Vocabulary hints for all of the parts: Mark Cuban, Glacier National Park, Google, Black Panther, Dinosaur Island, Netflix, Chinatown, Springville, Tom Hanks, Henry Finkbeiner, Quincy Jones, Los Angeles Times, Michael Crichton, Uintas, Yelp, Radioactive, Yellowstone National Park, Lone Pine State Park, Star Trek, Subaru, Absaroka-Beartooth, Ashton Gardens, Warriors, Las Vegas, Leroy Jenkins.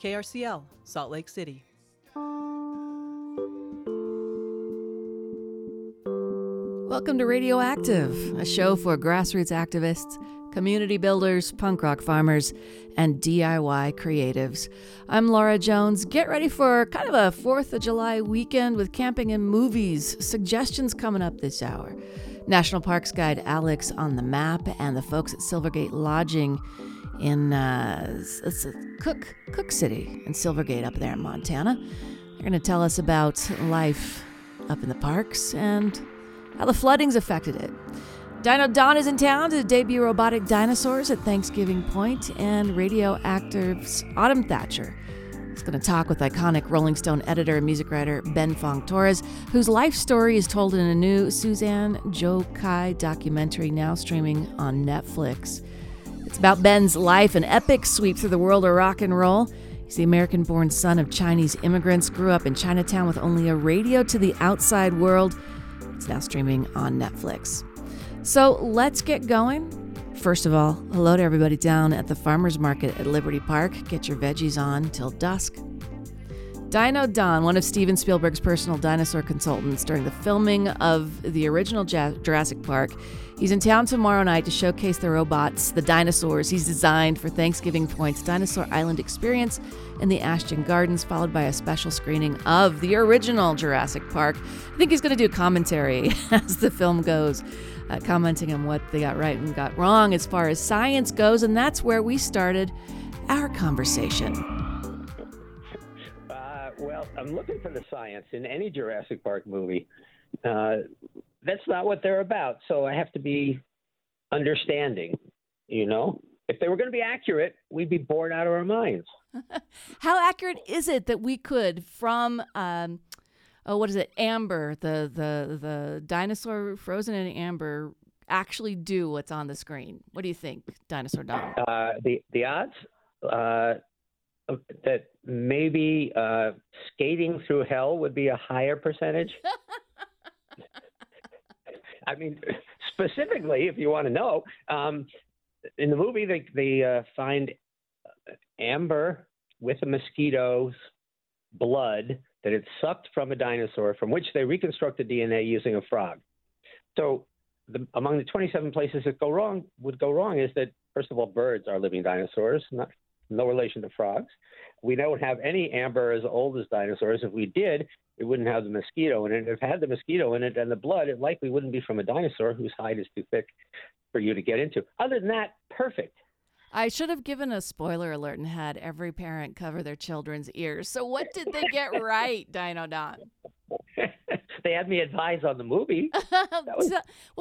KRCL, Salt Lake City. Welcome to Radioactive, a show for grassroots activists, community builders, punk rock farmers, and DIY creatives. I'm Laura Jones. Get ready for kind of a 4th of July weekend with camping and movies. Suggestions coming up this hour. National Parks guide Alex on the Map and the folks at Silvergate Lodging in Cooke City in Silvergate up there in Montana. They're going to tell us about life up in the parks and how the flooding's affected it. Dino Don is in town to debut robotic dinosaurs at Thanksgiving Point, and Radioactive's Autumn Thatcher is going to talk with iconic Rolling Stone editor and music writer Ben Fong-Torres, whose life story is told in a new Suzanne Joe Kai documentary now streaming on Netflix. It's about Ben's life, an epic sweep through the world of rock and roll. He's the American-born son of Chinese immigrants, grew up in Chinatown with only a radio to the outside world. It's now streaming on Netflix. So let's get going. First of all, hello to everybody down at the farmers market at Liberty Park. Get your veggies on till dusk. Dino Don, one of Steven Spielberg's personal dinosaur consultants during the filming of the original Jurassic Park, he's in town tomorrow night to showcase the robots, the dinosaurs he's designed for Thanksgiving Point's Dinosaur Island experience in the Ashton Gardens, followed by a special screening of the original Jurassic Park. I think he's going to do commentary as the film goes, commenting on what they got right and got wrong as far as science goes, and that's where we started our conversation. Well, I'm looking for the science in any Jurassic Park movie. That's not what they're about, so I have to be understanding, you know? If they were going to be accurate, we'd be bored out of our minds. How accurate is it that we could, from, Amber, the dinosaur frozen in amber, actually do what's on the screen? What do you think, Dinosaur Dog? The odds? That maybe skating through hell would be a higher percentage. I mean, specifically, if you want to know, in the movie, they find amber with a mosquito's blood that it sucked from a dinosaur, from which they reconstruct the DNA using a frog. So among the 27 places that would go wrong is that, first of all, birds are living dinosaurs, no relation to frogs. We don't have any amber as old as dinosaurs. If we did, it wouldn't have the mosquito in it. If it had the mosquito in it and the blood, it likely wouldn't be from a dinosaur whose hide is too thick for you to get into. Other than that, perfect. I should have given a spoiler alert and had every parent cover their children's ears. So what did they get right, Dino Don? They had me advise on the movie.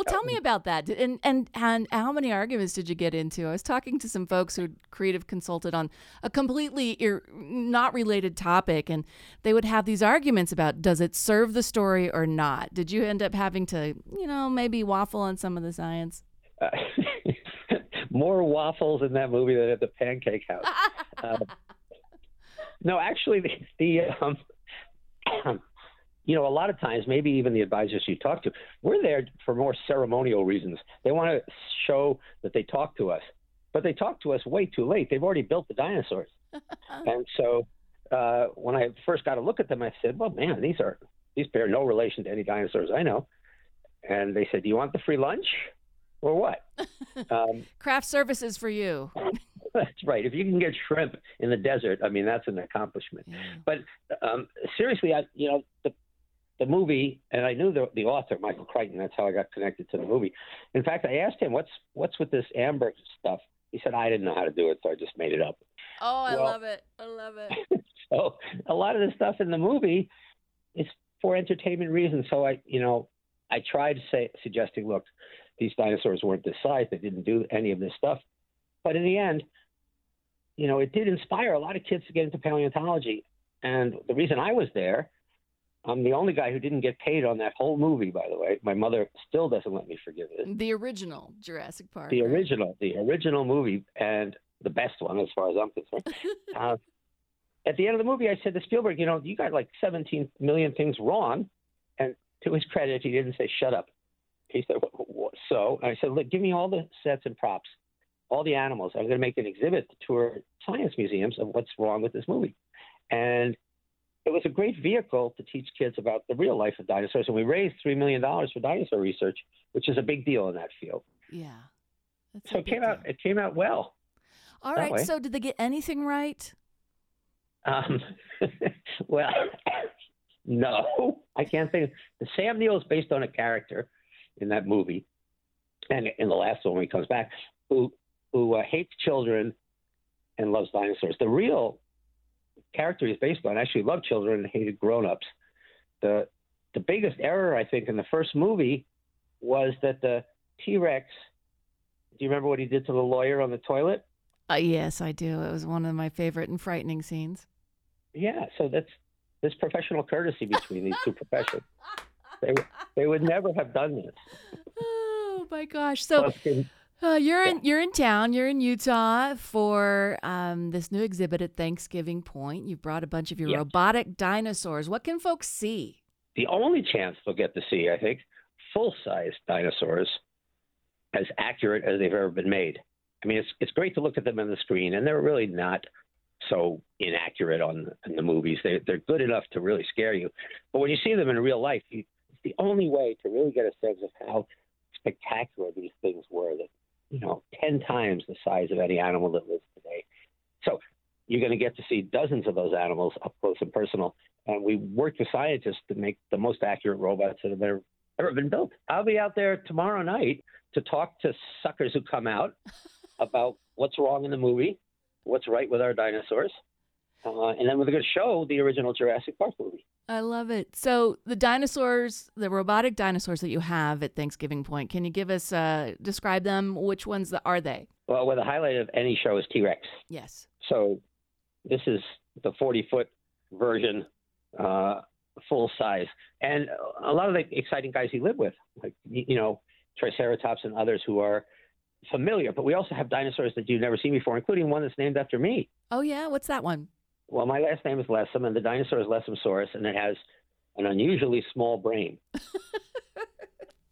Tell me about that. And how many arguments did you get into? I was talking to some folks who creative consulted on a completely not related topic, and they would have these arguments about, does it serve the story or not? Did you end up having to, maybe waffle on some of the science? More waffles in that movie than at the Pancake House. No, actually, a lot of times, maybe even the advisors you talk to, we're there for more ceremonial reasons. They want to show that they talk to us, but they talk to us way too late. They've already built the dinosaurs. And so when I first got a look at them, I said, well, man, these bear no relation to any dinosaurs I know. And they said, do you want the free lunch or what? Craft services for you. That's right. If you can get shrimp in the desert, I mean, that's an accomplishment. Yeah. But seriously, the movie, and I knew the author, Michael Crichton. That's how I got connected to the movie. In fact, I asked him, what's with this amber stuff? He said, I didn't know how to do it, so I just made it up. Oh, I love it. So a lot of the stuff in the movie is for entertainment reasons. So I tried suggesting, look, these dinosaurs weren't this size. They didn't do any of this stuff. But in the end, it did inspire a lot of kids to get into paleontology. And the reason I was there, I'm the only guy who didn't get paid on that whole movie, by the way. My mother still doesn't let me forgive it. The original Jurassic Park. The original movie, and the best one as far as I'm concerned. At the end of the movie, I said to Spielberg, you got like 17 million things wrong. And to his credit, he didn't say, shut up. He said, what? So I said, look, give me all the sets and props. all the animals. I'm going to make an exhibit to tour science museums of what's wrong with this movie. And it was a great vehicle to teach kids about the real life of dinosaurs. And we raised $3 million for dinosaur research, which is a big deal in that field. Yeah. So it came out well. All right. So did they get anything right? Well, no, I can't think. Sam Neill is based on a character in that movie. And in the last one, when he comes back, who hates children and loves dinosaurs. The real character he's based on actually loved children and hated grown-ups. The biggest error, I think, in the first movie was that the T-Rex, do you remember what he did to the lawyer on the toilet? Yes, I do. It was one of my favorite and frightening scenes. Yeah, so that's professional courtesy between these two professions. They would never have done this. Oh my gosh! So you're in town. You're in Utah for this new exhibit at Thanksgiving Point. You brought a bunch of your robotic dinosaurs. What can folks see? The only chance they'll get to see, I think, full-size dinosaurs as accurate as they've ever been made. I mean, it's great to look at them on the screen, and they're really not so inaccurate in the movies. They're good enough to really scare you. But when you see them in real life, it's the only way to really get a sense of how spectacular these things were, that, 10 times the size of any animal that lives today. So you're going to get to see dozens of those animals up close and personal. And we worked with scientists to make the most accurate robots that have ever been built. I'll be out there tomorrow night to talk to suckers who come out about what's wrong in the movie, what's right with our dinosaurs. And then we're going to show the original Jurassic Park movie. I love it. So the dinosaurs, the robotic dinosaurs that you have at Thanksgiving Point, can you give us, describe them? Which ones are they? Well, the highlight of any show is T-Rex. Yes. So this is the 40-foot version, full size. And a lot of the exciting guys he lived with, like, Triceratops and others who are familiar. But we also have dinosaurs that you've never seen before, including one that's named after me. Oh, yeah? What's that one? Well, my last name is Lessum, and the dinosaur is Lessumsaurus, and it has an unusually small brain.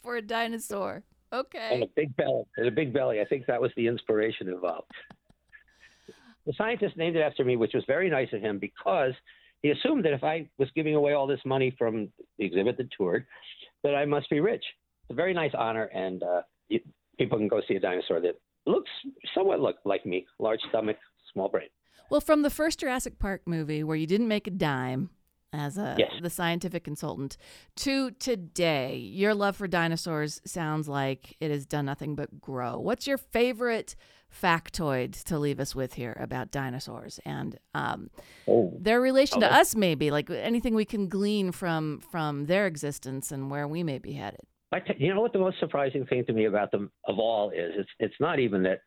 For a dinosaur. Okay. And a big belly. I think that was the inspiration involved. The scientist named it after me, which was very nice of him, because he assumed that if I was giving away all this money from the exhibit that toured, that I must be rich. It's a very nice honor, and people can go see a dinosaur that looks like me, large stomach, small brain. Well, from the first Jurassic Park movie, where you didn't make a dime as the scientific consultant, to today, your love for dinosaurs sounds like it has done nothing but grow. What's your favorite factoid to leave us with here about dinosaurs and their relation to us, maybe, like anything we can glean from their existence and where we may be headed? You know what the most surprising thing to me about them of all is? It's not even that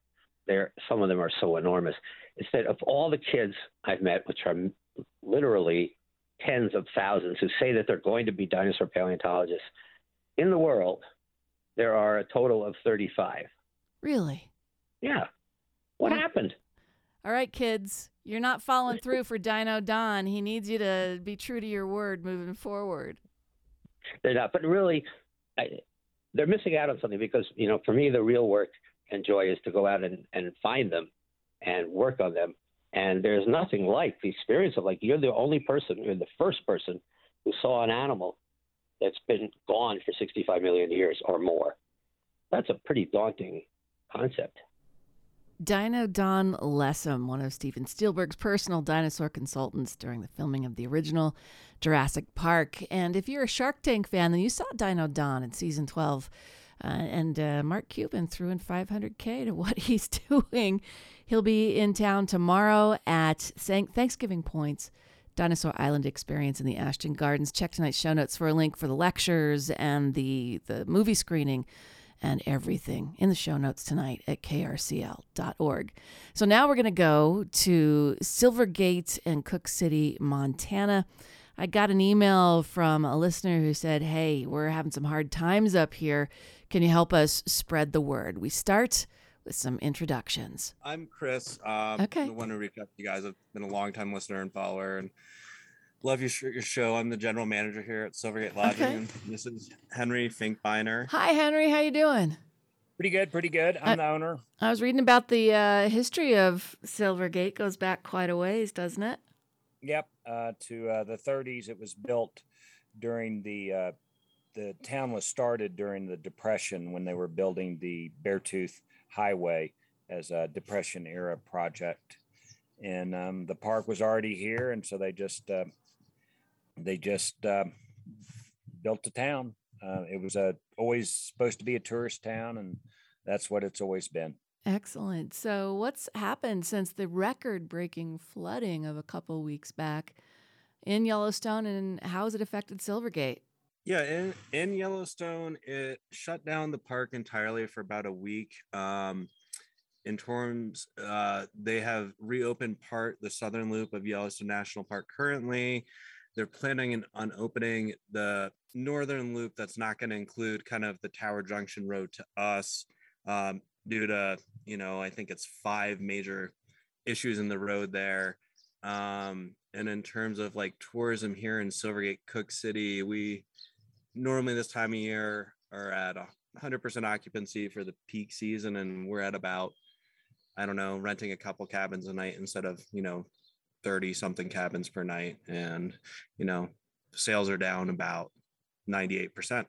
some of them are so enormous. It's that of all the kids I've met, which are literally tens of thousands who say that they're going to be dinosaur paleontologists, in the world, there are a total of 35. Really? Yeah. What happened? All right, kids, you're not following through for Dino Don. He needs you to be true to your word moving forward. They're not, but really, they're missing out on something because, for me, the real work and joy is to go out and find them and work on them. And there's nothing like the experience of, you're the only person, you're the first person who saw an animal that's been gone for 65 million years or more. That's a pretty daunting concept. Dino Don Lessum, one of Steven Spielberg's personal dinosaur consultants during the filming of the original Jurassic Park. And if you're a Shark Tank fan, then you saw Dino Don in season 12. And Mark Cuban threw in $500K to what he's doing. He'll be in town tomorrow at Thanksgiving Point's Dinosaur Island Experience in the Ashton Gardens. Check tonight's show notes for a link for the lectures and the movie screening and everything in the show notes tonight at krcl.org. So now we're going to go to Silvergate and Cooke City, Montana. I got an email from a listener who said, hey, we're having some hard times up here. Can you help us spread the word? We start with some introductions. I'm Chris. The one who reached out to you guys. I've been a longtime listener and follower and love your show. I'm the general manager here at Silvergate Lodging. Okay. This is Henry Finkbeiner. Hi, Henry. How you doing? Pretty good, pretty good. I'm the owner. I was reading about the history of Silvergate. Goes back quite a ways, doesn't it? Yep, to the 30s. It was built during the town was started during the Depression when they were building the Beartooth Highway as a Depression era project, and the park was already here, and so they just built the town. It was always supposed to be a tourist town, and that's what it's always been. Excellent. So what's happened since the record-breaking flooding of a couple weeks back in Yellowstone, and how has it affected Silvergate? Yeah, in Yellowstone, it shut down the park entirely for about a week. In terms, they have reopened the southern loop of Yellowstone National Park currently. They're planning on opening the northern loop that's not going to include kind of the Tower Junction Road to us due to, I think it's 5 major issues in the road there. And in terms of like tourism here in Silvergate, Cooke City, we normally this time of year are at 100% occupancy for the peak season. And we're at about, renting a couple cabins a night instead of, 30 something cabins per night, and sales are down about 98%.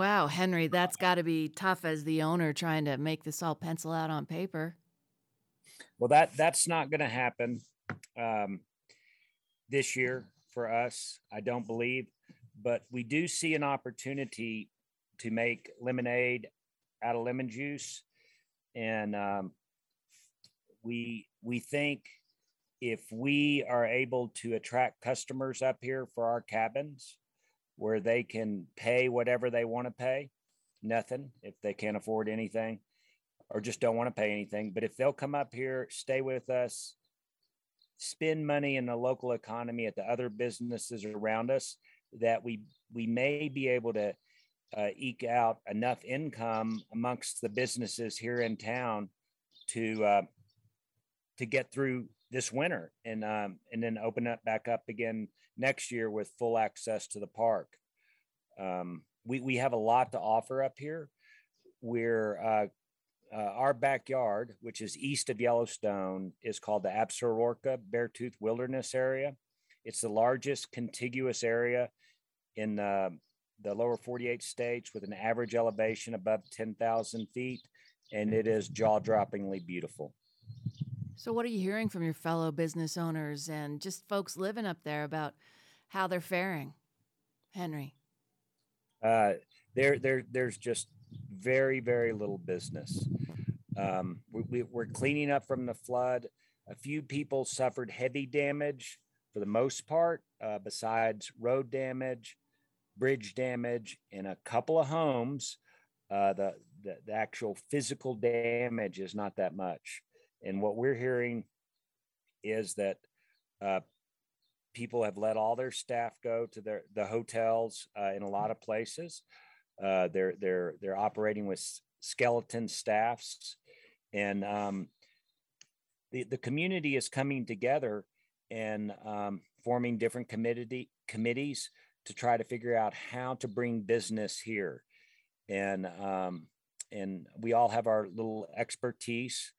Wow, Henry, that's got to be tough as the owner trying to make this all pencil out on paper. Well, that's not going to happen this year for us, I don't believe, but we do see an opportunity to make lemonade out of lemon juice, and we think if we are able to attract customers up here for our cabins where they can pay whatever they want to pay, nothing if they can't afford anything or just don't want to pay anything. But if they'll come up here, stay with us, spend money in the local economy at the other businesses around us, that we may be able to eke out enough income amongst the businesses here in town to get through this winter, and then open up back up again next year with full access to the park. We have a lot to offer up here. We're our backyard, which is east of Yellowstone, is called the Absaroorka Beartooth Wilderness Area. It's the largest contiguous area in the lower 48 states, with an average elevation above 10,000 feet, and it is jaw-droppingly beautiful. So what are you hearing from your fellow business owners and just folks living up there about how they're faring, Henry? There's just very, very little business. We're cleaning up from the flood. A few people suffered heavy damage for the most part, besides road damage, bridge damage, and a couple of homes. The actual physical damage is not that much. And what we're hearing is that people have let all their staff go to the hotels in a lot of places. They're operating with skeleton staffs, and the community is coming together and forming different committees to try to figure out how to bring business here. And we all have our little expertise.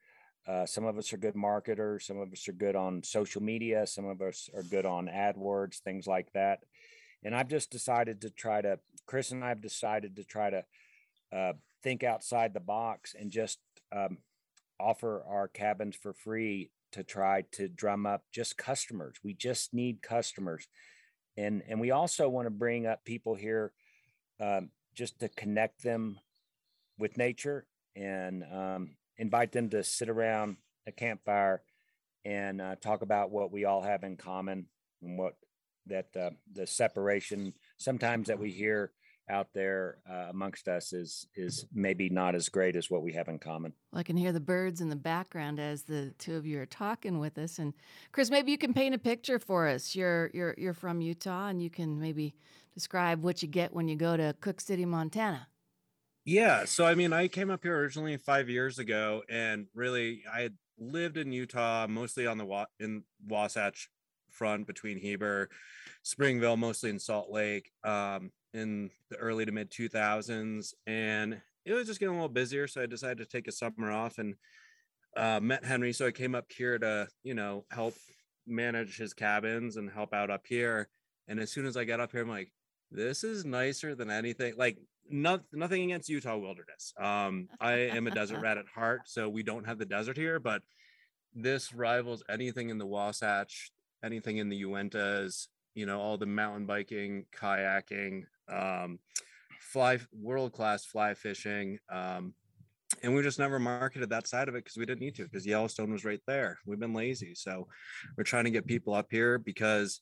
Some of us are good marketers, some of us are good on social media, some of us are good on AdWords, things like that. And I've just decided to Chris and I have decided to try to think outside the box and just offer our cabins for free to try to drum up just customers. We just need customers. And we also want to bring up people here just to connect them with nature, and invite them to sit around a campfire and talk about what we all have in common, and what that the separation sometimes that we hear out there amongst us is maybe not as great as what we have in common. Well, I can hear the birds in the background as the two of you are talking with us. And Chris, maybe you can paint a picture for us. You're from Utah, and you can maybe describe what you get when you go to Cooke City, Montana. Yeah. So, I came up here originally 5 years ago, and really I had lived in Utah, mostly on the Wasatch front between Heber, Springville, mostly in Salt Lake, in the early to mid 2000s. And it was just getting a little busier. So I decided to take a summer off and met Henry. So I came up here to, you know, help manage his cabins and help out up here. And as soon as I got up here, I'm like, this is nicer than anything. Like, nothing against Utah wilderness. I am a desert rat at heart, so we don't have the desert here, but this rivals anything in the Wasatch, anything in the Uintas, you know, all the mountain biking, kayaking, world-class fly fishing. And we just never marketed that side of it because we didn't need to, because Yellowstone was right there. We've been lazy. So we're trying to get people up here because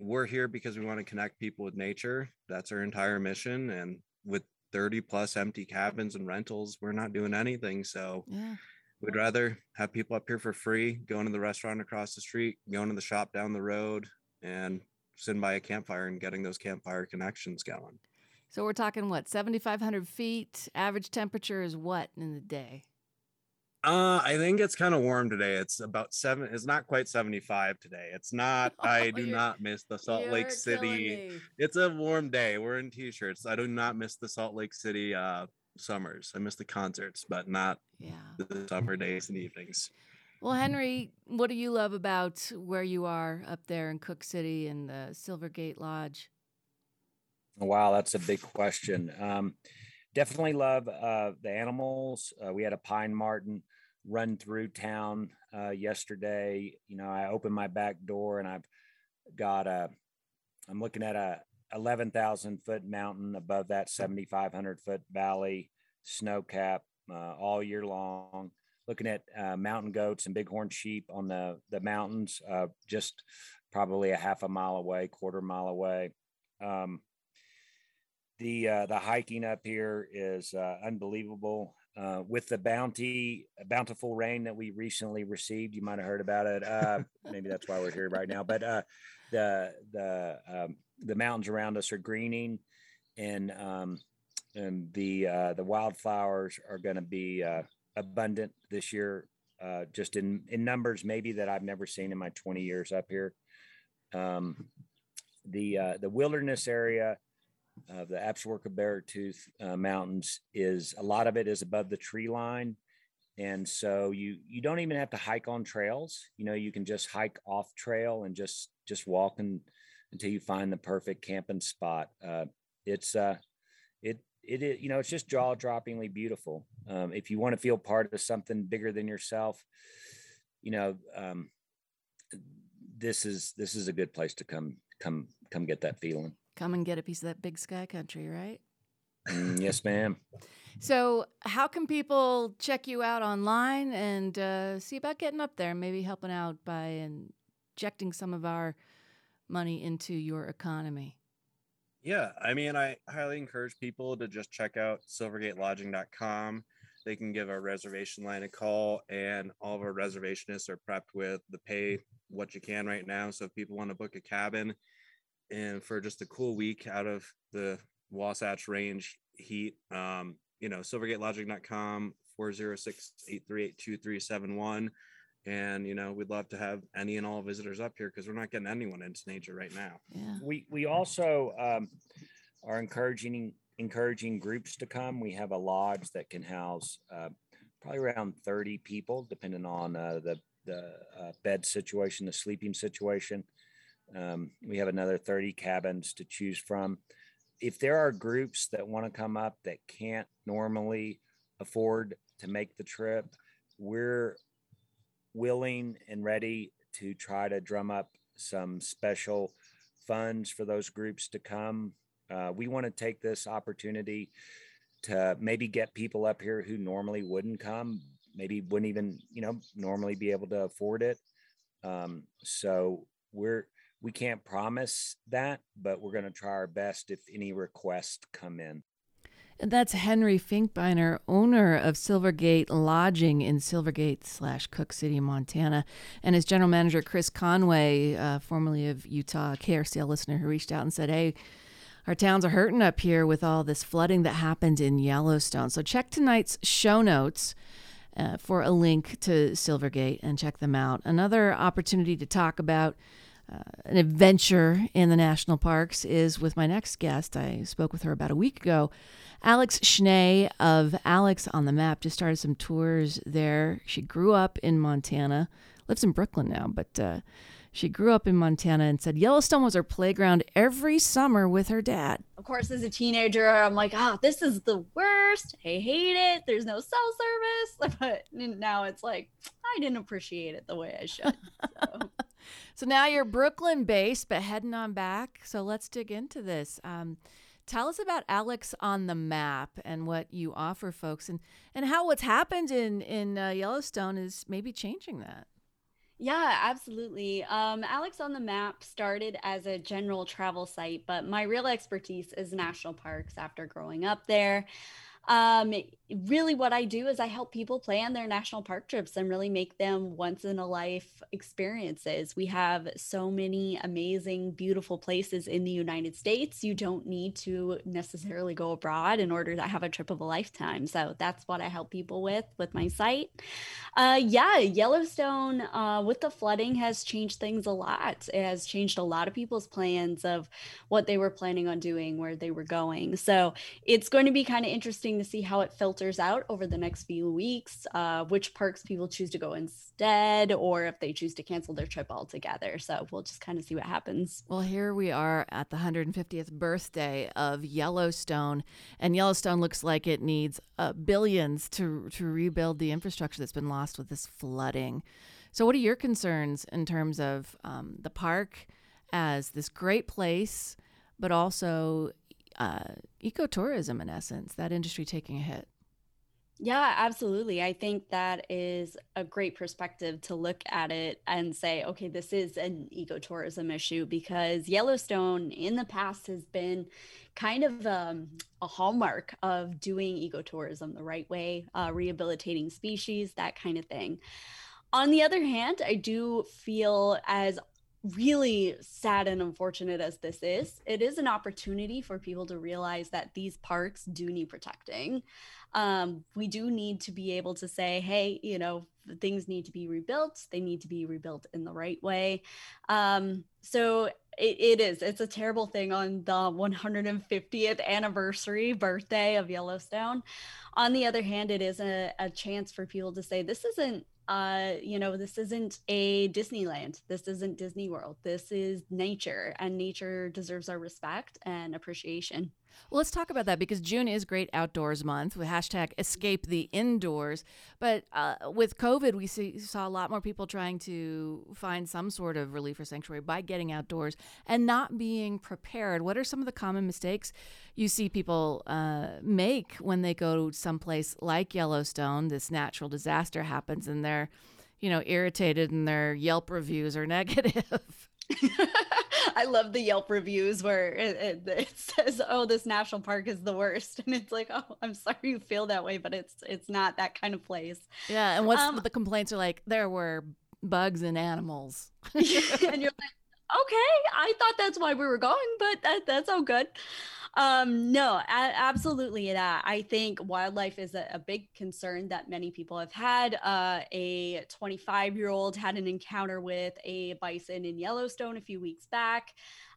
we're here because we want to connect people with nature. That's our entire mission. And with 30 plus empty cabins and rentals, we're not doing anything. So yeah. We'd rather have people up here for free, going to the restaurant across the street, going to the shop down the road, and sitting by a campfire and getting those campfire connections going. So we're talking what, 7,500 feet? Average temperature is what in the day? I think it's kind of warm today. It's about 7. It's not quite 75 today. It's not. I do not miss the Salt Lake City. It's a warm day. We're in t-shirts. I do not miss the Salt Lake City summers. I miss the concerts, but not the summer days and evenings. Well, Henry, what do you love about where you are up there in Cooke City and the Silvergate Lodge? Wow, that's a big question. Definitely love the animals. We had a pine marten run through town yesterday. You know, I opened my back door and I've got I'm looking at a 11,000 foot mountain above that 7,500 foot valley, snow cap all year long. Looking at mountain goats and bighorn sheep on the mountains, just probably a half a mile away, quarter mile away. The hiking up here is unbelievable. With the bountiful rain that we recently received, you might have heard about it. Maybe that's why we're here right now. But the mountains around us are greening, and the wildflowers are going to be abundant this year, just in numbers maybe that I've never seen in my 20 years up here. The wilderness area. The Absaroka-Beartooth Mountains is, a lot of it is above the tree line. And so you don't even have to hike on trails. You know, you can just hike off trail and just walk until you find the perfect camping spot. It's just jaw-droppingly beautiful. If you want to feel part of something bigger than yourself, you know, this is a good place to come get that feeling. Come and get a piece of that big sky country, right? Yes, ma'am. So how can people check you out online and see about getting up there and maybe helping out by injecting some of our money into your economy? Yeah, I mean, I highly encourage people to just check out silvergatelodging.com. They can give our reservation line a call, and all of our reservationists are prepped with the pay what you can right now. So if people want to book a cabin, and for just a cool week out of the Wasatch range heat, you know, silvergatelodging.com, 406-838-2371. And, you know, we'd love to have any and all visitors up here because we're not getting anyone into nature right now. Yeah. We also are encouraging groups to come. We have a lodge that can house probably around 30 people, depending on the bed situation, the sleeping situation. We have another 30 cabins to choose from. If there are groups that want to come up that can't normally afford to make the trip, we're willing and ready to try to drum up some special funds for those groups to come. We want to take this opportunity to maybe get people up here who normally wouldn't come, maybe wouldn't even, you know, normally be able to afford it. So we can't promise that, but we're going to try our best if any requests come in. And that's Henry Finkbeiner, owner of Silvergate Lodging in Silvergate/Cooke City, Montana. And his general manager, Chris Conway, formerly of Utah, KRCL listener who reached out and said, hey, our towns are hurting up here with all this flooding that happened in Yellowstone. So check tonight's show notes for a link to Silvergate and check them out. Another opportunity to talk about an adventure in the national parks is with my next guest. I spoke with her about a week ago. Alex Schnee of Alex on the Map just started some tours there. She grew up in Montana, lives in Brooklyn now, but she grew up in Montana and said Yellowstone was her playground every summer with her dad. Of course, as a teenager, I'm like, oh, this is the worst. I hate it. There's no cell service. But now it's like, I didn't appreciate it the way I should. So, so now you're Brooklyn-based, but heading on back. So let's dig into this. Tell us about Alex on the Map and what you offer folks, and how what's happened in Yellowstone is maybe changing that. Yeah, absolutely. Alex on the Map started as a general travel site, but my real expertise is national parks after growing up there. Really what I do is I help people plan their national park trips and really make them once in a life experiences. We have so many amazing, beautiful places in the United States. You don't need to necessarily go abroad in order to have a trip of a lifetime. So that's what I help people with my site. Yellowstone, with the flooding has changed things a lot. It has changed a lot of people's plans of what they were planning on doing, where they were going. So it's going to be kind of interesting to see how it filters out over the next few weeks, which parks people choose to go instead, or if they choose to cancel their trip altogether. So we'll just kind of see what happens. Well, here we are at the 150th birthday of Yellowstone, and Yellowstone looks like it needs billions to rebuild the infrastructure that's been lost with this flooding. So what are your concerns in terms of the park as this great place, but also ecotourism, in essence, that industry taking a hit? Yeah, absolutely. I think that is a great perspective to look at it and say, okay, this is an ecotourism issue, because Yellowstone in the past has been kind of a hallmark of doing ecotourism the right way, rehabilitating species, that kind of thing. On the other hand, I do feel, as really sad and unfortunate as this is, it is an opportunity for people to realize that these parks do need protecting. We do need to be able to say, hey, you know, things need to be rebuilt. They need to be rebuilt in the right way. So it's a terrible thing on the 150th anniversary birthday of Yellowstone. On the other hand, it is a chance for people to say, this isn't a Disneyland. This isn't Disney World. This is nature, and nature deserves our respect and appreciation. Well, let's talk about that, because June is Great Outdoors Month with #EscapeTheIndoors. But with COVID, we saw a lot more people trying to find some sort of relief or sanctuary by getting outdoors and not being prepared. What are some of the common mistakes you see people make when they go to someplace like Yellowstone? This natural disaster happens and they're, you know, irritated and their Yelp reviews are negative. I love the Yelp reviews where it says, oh, this national park is the worst. And it's like, oh, I'm sorry you feel that way, but it's not that kind of place. Yeah. And what's the complaints are like, there were bugs and animals. And you're like, okay, I thought that's why we were going, but that's all good. Absolutely not. I think wildlife is a big concern that many people have had. A 25-year-old had an encounter with a bison in Yellowstone a few weeks back.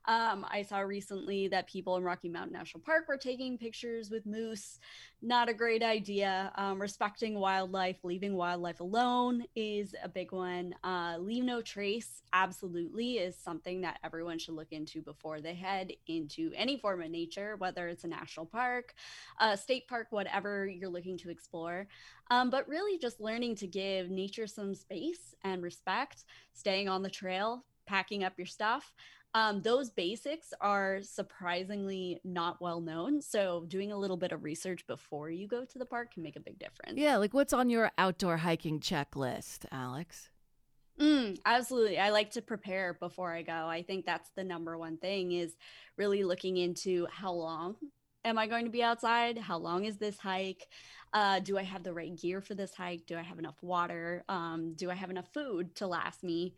I saw recently that people in Rocky Mountain National Park were taking pictures with moose. Not a great idea. Respecting wildlife, leaving wildlife alone is a big one. Leave no trace absolutely is something that everyone should look into before they head into any form of nature, whether it's a national park, a state park, whatever you're looking to explore. But really just learning to give nature some space and respect, staying on the trail, packing up your stuff. Those basics are surprisingly not well known. So doing a little bit of research before you go to the park can make a big difference. Yeah. Like, what's on your outdoor hiking checklist, Alex? Absolutely. I like to prepare before I go. I think that's the number one thing, is really looking into how long am I going to be outside? How long is this hike? Do I have the right gear for this hike? Do I have enough water? Do I have enough food to last me?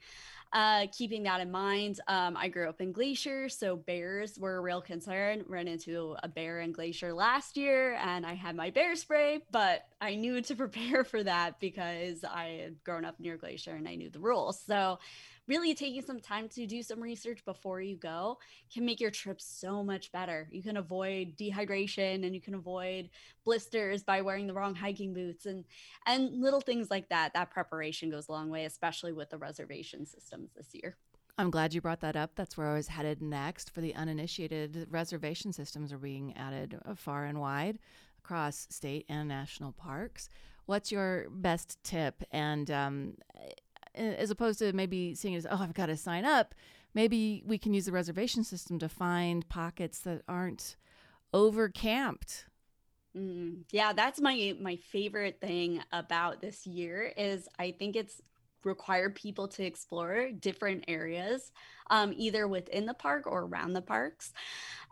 Keeping that in mind, I grew up in Glacier, so bears were a real concern. Ran into a bear in Glacier last year, and I had my bear spray, but I knew to prepare for that because I had grown up near Glacier and I knew the rules. So really taking some time to do some research before you go can make your trip so much better. You can avoid dehydration and you can avoid blisters by wearing the wrong hiking boots and little things like that. That preparation goes a long way, especially with the reservation systems this year. I'm glad you brought that up. That's where I was headed next. For the uninitiated, reservation systems are being added far and wide across state and national parks. What's your best tip? And as opposed to maybe seeing it as, oh, I've got to sign up, maybe we can use the reservation system to find pockets that aren't over-camped. Yeah, that's my favorite thing about this year is I think it's require people to explore different areas, either within the park or around the parks.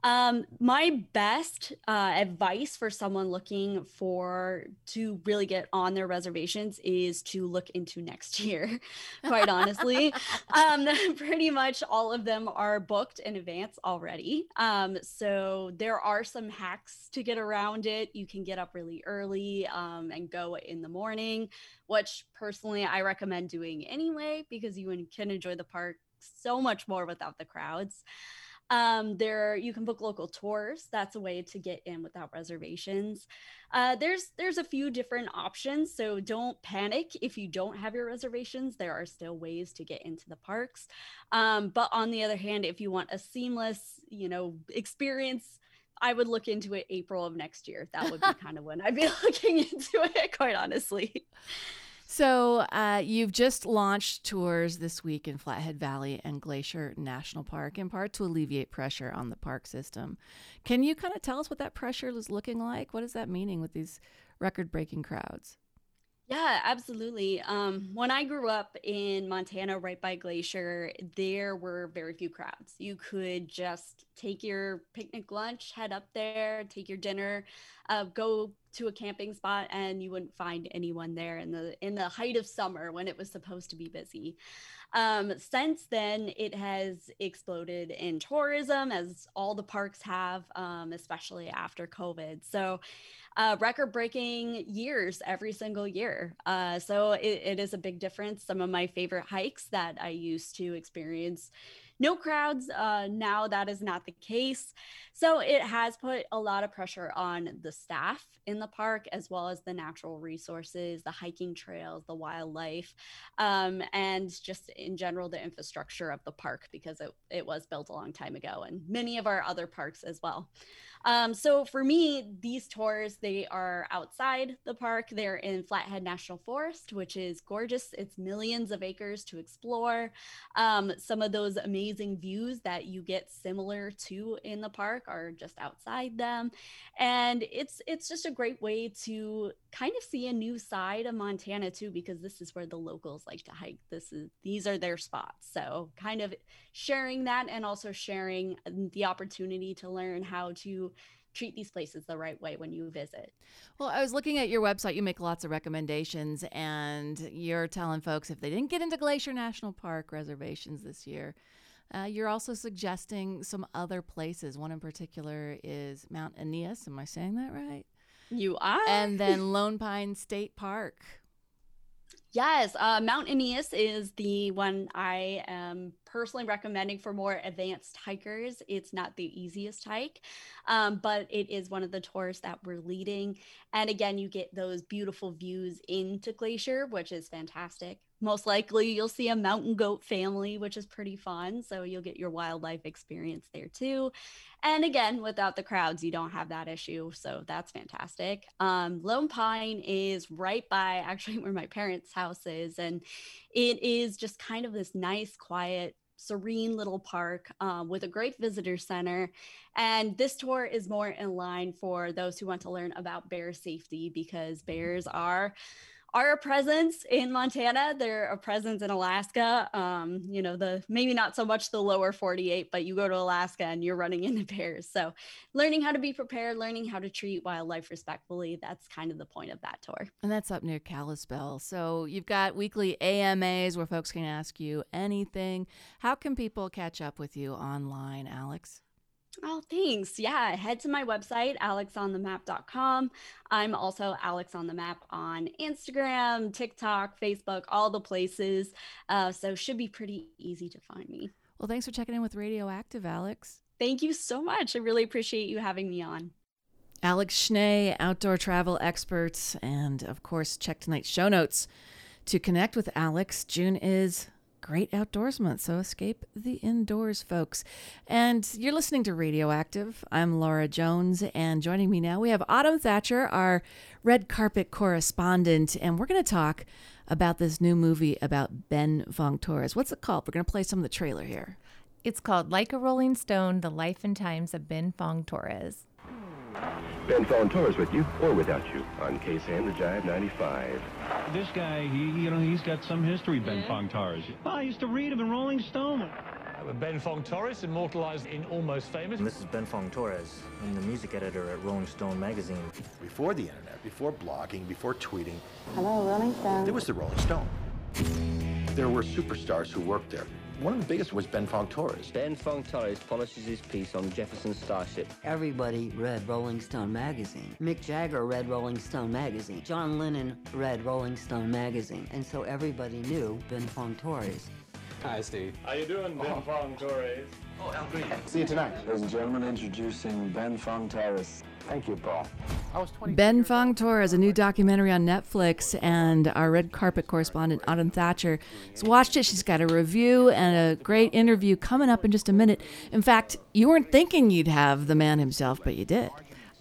My best advice for someone looking to really get on their reservations is to look into next year, quite honestly. Pretty much all of them are booked in advance already. So there are some hacks to get around it. You can get up really early and go in the morning, which personally I recommend doing anyway, because you can enjoy the park so much more without the crowds. You can book local tours. That's a way to get in without reservations. There's a few different options, so don't panic if you don't have your reservations. There are still ways to get into the parks. But on the other hand, if you want a seamless, experience, I would look into it April of next year. That would be kind of when I'd be looking into it, quite honestly. So you've just launched tours this week in Flathead Valley and Glacier National Park, in part to alleviate pressure on the park system. Can you kind of tell us what that pressure is looking like? What is that meaning with these record-breaking crowds? Yeah, absolutely. When I grew up in Montana, right by Glacier, there were very few crowds. You could just take your picnic lunch, head up there, take your dinner, go to a camping spot, and you wouldn't find anyone there in the height of summer when it was supposed to be busy. Since then, it has exploded in tourism, as all the parks have, especially after COVID. So record-breaking years every single year. So it is a big difference. Some of my favorite hikes that I used to experience no crowds, now that is not the case. So it has put a lot of pressure on the staff in the park, as well as the natural resources, the hiking trails, the wildlife, and just in general, the infrastructure of the park, because it was built a long time ago, and many of our other parks as well. So for me, these tours, they are outside the park. They're in Flathead National Forest, which is gorgeous. It's millions of acres to explore. Some of those amazing views that you get similar to in the park are just outside them. And it's just a great way to kind of see a new side of Montana too, because this is where the locals like to hike. These are their spots. So kind of sharing that, and also sharing the opportunity to learn how to treat these places the right way when you visit. Well, I was looking at your website. You make lots of recommendations, and you're telling folks if they didn't get into Glacier National Park reservations this year, you're also suggesting some other places. One in particular is Mount Aeneas. Am I saying that right? You are. And then Lone Pine State Park. Yes, Mount Aeneas is the one I am personally recommending for more advanced hikers. It's not the easiest hike, but it is one of the tours that we're leading. And again, you get those beautiful views into Glacier, which is fantastic. Most likely you'll see a mountain goat family, which is pretty fun. So you'll get your wildlife experience there too. And again, without the crowds, you don't have that issue. So that's fantastic. Lone Pine is right by actually where my parents' house is. And it is just kind of this nice, quiet, serene little park with a great visitor center. And this tour is more in line for those who want to learn about bear safety, because bears are a presence in Montana. They're a presence in Alaska. Maybe not so much the lower 48, but you go to Alaska and you're running into bears. So learning how to be prepared, learning how to treat wildlife respectfully, that's kind of the point of that tour. And that's up near Kalispell. So you've got weekly AMAs where folks can ask you anything. How can people catch up with you online, Alex? Oh, thanks. Yeah, head to my website, alexonthemap.com. I'm also Alex on the Map on Instagram, TikTok, Facebook, all the places. So should be pretty easy to find me. Well, thanks for checking in with Radioactive, Alex. Thank you so much. I really appreciate you having me on. Alex Schnee, outdoor travel expert, and of course, check tonight's show notes to connect with Alex. June is Great Outdoors Month, so escape the indoors, folks. And you're listening to Radioactive. I'm Laura Jones, and joining me now we have Autumn Thatcher, our red carpet correspondent, and we're going to talk about this new movie about Ben Fong-Torres. What's it called? We're going to play some of the trailer here. It's called Like a Rolling Stone, The Life and Times of Ben Fong-Torres. Ben Fong-Torres with you or without you on KSAM 95. This guy, he's got some history, Ben Fong-Torres. I used to read him in Rolling Stone. Ben Fong-Torres, immortalized in Almost Famous. And this is Ben Fong-Torres. I'm the music editor at Rolling Stone magazine. Before the internet, before blogging, before tweeting. Hello, Rolling Stone. There was the Rolling Stone. There were superstars who worked there. One of the biggest was Ben Fong-Torres. Ben Fong-Torres polishes his piece on Jefferson's starship. Everybody read Rolling Stone magazine. Mick Jagger read Rolling Stone magazine. John Lennon read Rolling Stone magazine. And so everybody knew Ben Fong-Torres. Hi, Steve. How you doing, Ben Fong-Torres? Oh, how great. See you tonight. Ladies and gentlemen, introducing Ben Fong-Torres. Thank you, Paul. Ben Fong-Torres, a new documentary on Netflix, and our red carpet correspondent, Autumn Thatcher, has watched it. She's got a review and a great interview coming up in just a minute. In fact, you weren't thinking you'd have the man himself, but you did.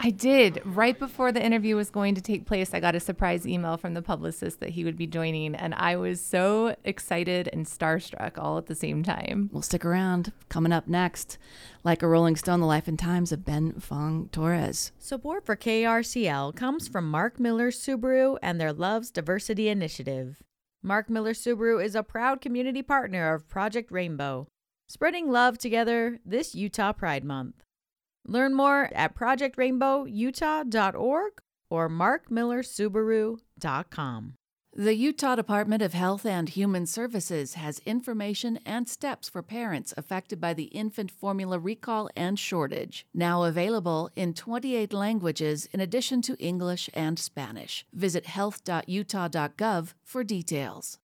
I did. Right before the interview was going to take place, I got a surprise email from the publicist that he would be joining, and I was so excited and starstruck all at the same time. Well, stick around. Coming up next, Like a Rolling Stone, The Life and Times of Ben Fong-Torres. Support for KRCL comes from Mark Miller Subaru and their Loves Diversity Initiative. Mark Miller Subaru is a proud community partner of Project Rainbow, spreading love together this Utah Pride Month. Learn more at projectrainbowutah.org or markmillersubaru.com. The Utah Department of Health and Human Services has information and steps for parents affected by the infant formula recall and shortage, now available in 28 languages in addition to English and Spanish. Visit health.utah.gov for details.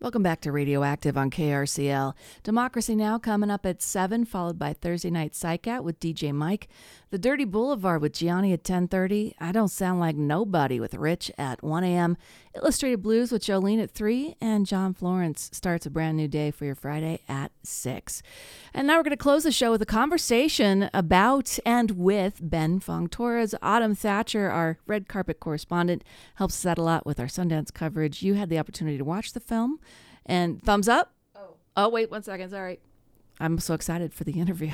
Welcome back to Radioactive on KRCL. Democracy Now! Coming up at 7, followed by Thursday Night Psych Out with DJ Mike. The Dirty Boulevard with Gianni at 10:30. I Don't Sound Like Nobody with Rich at 1 a.m. Illustrated Blues with Jolene at 3. And John Florence starts a brand new day for your Friday at 6. And now we're going to close the show with a conversation about and with Ben Fong-Torres. Autumn Thatcher, our red carpet correspondent, helps us out a lot with our Sundance coverage. You had the opportunity to watch the film. And thumbs up. Oh, wait 1 second. Sorry. I'm so excited for the interview.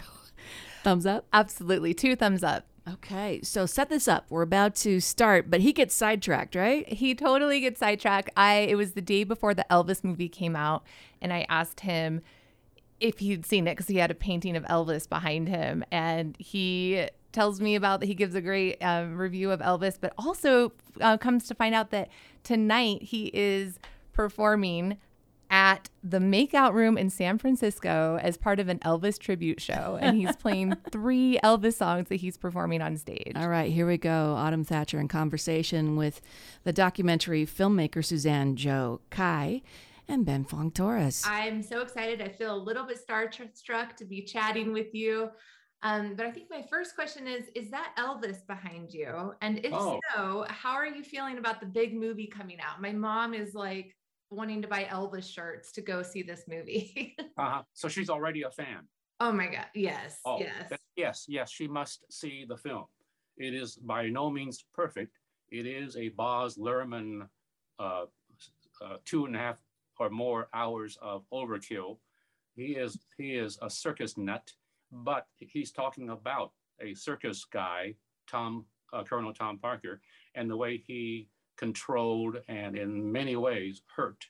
Thumbs up. Absolutely. 2 thumbs up. Okay. So set this up. We're about to start, but he gets sidetracked, right? He totally gets sidetracked. It was the day before the Elvis movie came out, and I asked him if he'd seen it because he had a painting of Elvis behind him. And he tells me about that. He gives a great review of Elvis, but also comes to find out that tonight he is performing at the Makeout Room in San Francisco as part of an Elvis tribute show. And he's playing 3 Elvis songs that he's performing on stage. All right, here we go. Autumn Thatcher in conversation with the documentary filmmaker Suzanne Joe Kai and Ben Fong-Torres. I'm so excited. I feel a little bit starstruck to be chatting with you. But I think my first question is that Elvis behind you? And if so, how are you feeling about the big movie coming out? My mom is like, wanting to buy Elvis shirts to go see this movie. So she's already a fan. Oh my God. Yes. Oh, yes. Yes. She must see the film. It is by no means perfect. It is a Baz Luhrmann 2.5 or more hours of overkill. He is a circus nut, but he's talking about a circus guy, Colonel Tom Parker, and the way he controlled and in many ways hurt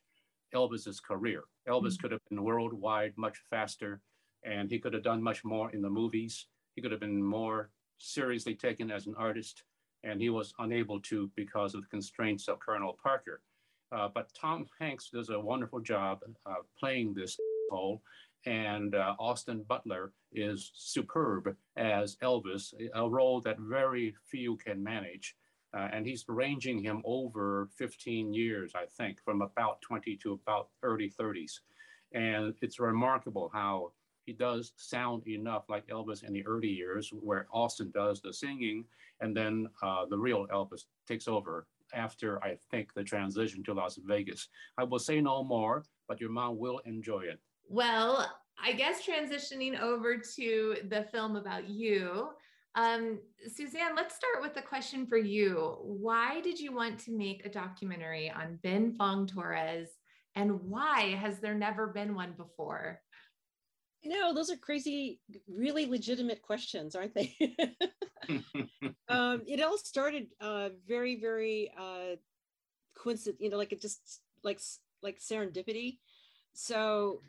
Elvis's career. Elvis could have been worldwide much faster, and he could have done much more in the movies. He could have been more seriously taken as an artist, and he was unable to because of the constraints of Colonel Parker. But Tom Hanks does a wonderful job playing this role, and Austin Butler is superb as Elvis, a role that very few can manage. And he's ranging him over 15 years, I think, from about 20 to about early 30s. And it's remarkable how he does sound enough like Elvis in the early years, where Austin does the singing, and then the real Elvis takes over after, I think, the transition to Las Vegas. I will say no more, but your mom will enjoy it. Well, I guess transitioning over to the film about you, Suzanne, let's start with a question for you. Why did you want to make a documentary on Ben Fong-Torres, and why has there never been one before? You know, those are crazy, really legitimate questions, aren't they? It all started very, very coincident, you know, like it just like serendipity. So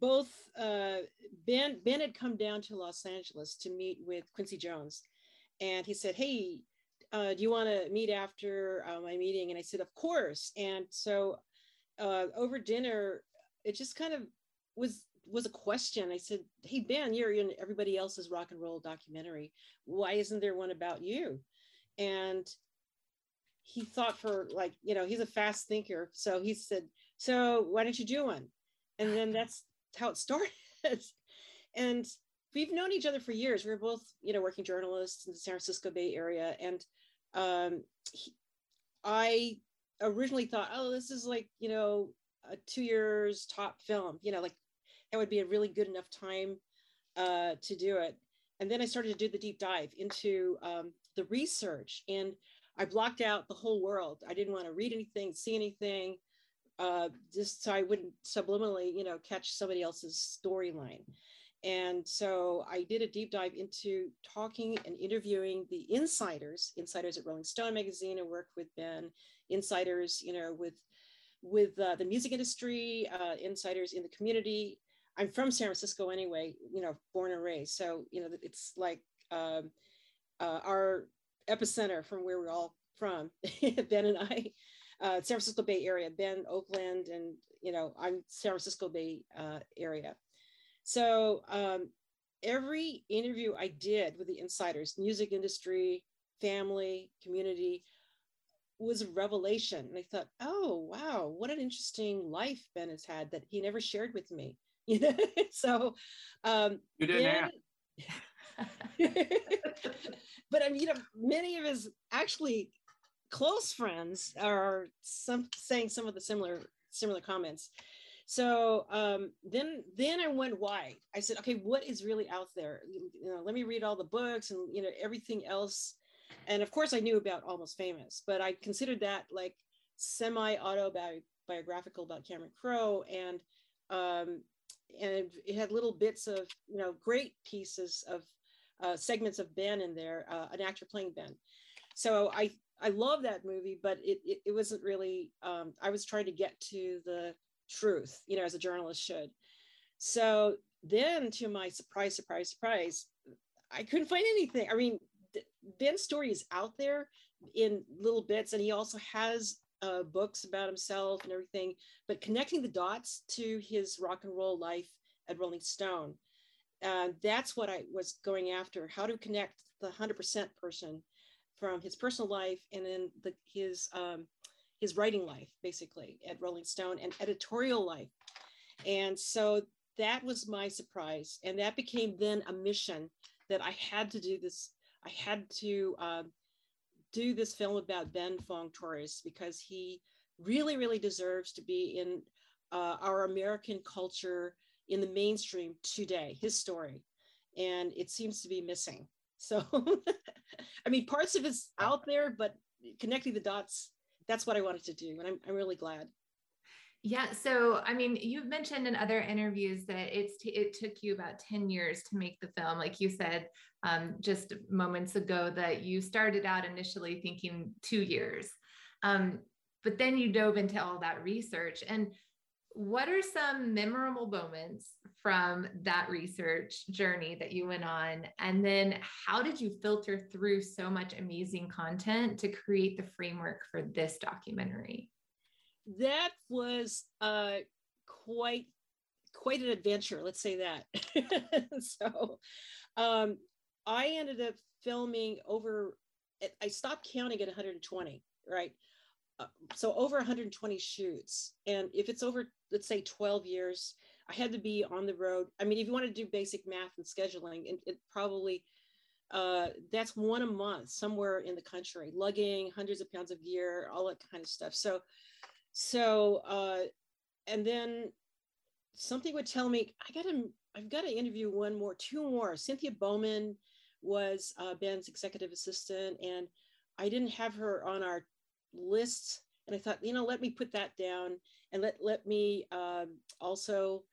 both Ben had come down to Los Angeles to meet with Quincy Jones, and he said, "Hey, do you want to meet after my meeting?" And I said, "Of course." And so over dinner, it just kind of was a question. I said, "Hey Ben, you're in everybody else's rock and roll documentary. Why isn't there one about you?" And he thought for, like, you know, he's a fast thinker, so he said, "So why don't you do one?" And then that's how it started. And we've known each other for years. We're both, you know, working journalists in the San Francisco Bay Area. And I originally thought, oh, this is like, you know, a 2 years top film, you know, like that would be a really good enough time to do it. And then I started to do the deep dive into the research, and I blocked out the whole world. I didn't want to read anything, see anything, just so I wouldn't subliminally, you know, catch somebody else's storyline. And so I did a deep dive into talking and interviewing the insiders at Rolling Stone magazine. I worked with Ben, insiders, you know, with the music industry, insiders in the community. I'm from San Francisco anyway, you know, born and raised. So, you know, it's like our epicenter from where we're all from, Ben and I, San Francisco Bay Area, Ben, Oakland, and, you know, I'm San Francisco Bay Area. So every interview I did with the insiders, music industry, family, community, was a revelation. And I thought, oh, wow, what an interesting life Ben has had that he never shared with me. You know, so you didn't ask. But I mean, you know, many of his actually close friends are saying some of the similar comments. So then I went wide. I said, okay, what is really out there? You know, let me read all the books and, you know, everything else. And of course I knew about Almost Famous, but I considered that like semi-autobiographical about Cameron Crowe, and it had little bits of, you know, great pieces of segments of Ben in there, an actor playing Ben. So I love that movie, but it wasn't really, I was trying to get to the truth, you know, as a journalist should. So then, to my surprise, I couldn't find anything. I mean, Ben's story is out there in little bits, and he also has books about himself and everything, but connecting the dots to his rock and roll life at Rolling Stone, that's what I was going after, how to connect the 100% person from his personal life and then his writing life, basically, at Rolling Stone, and editorial life. And so that was my surprise, and that became then a mission that I had to do this. I had to do this film about Ben Fong-Torres because he really, really deserves to be in our American culture in the mainstream today, his story. And it seems to be missing. So, I mean, parts of it's out there, but connecting the dots, that's what I wanted to do. And I'm really glad. Yeah. So, I mean, you've mentioned in other interviews that it took you about 10 years to make the film. Like you said, just moments ago, that you started out initially thinking 2 years, but then you dove into all that research. And what are some memorable moments from that research journey that you went on? And then how did you filter through so much amazing content to create the framework for this documentary? That was quite quite an adventure, let's say that. So I ended up filming over, I stopped counting at 120, right? So over 120 shoots. And if it's over, let's say 12 years, I had to be on the road. I mean, if you want to do basic math and scheduling, and it probably, that's one a month somewhere in the country, lugging hundreds of pounds of gear, all that kind of stuff. So and then something would tell me, I've got to interview two more. Cynthia Bowman was Ben's executive assistant, and I didn't have her on our lists. And I thought, let me put that down, and let me also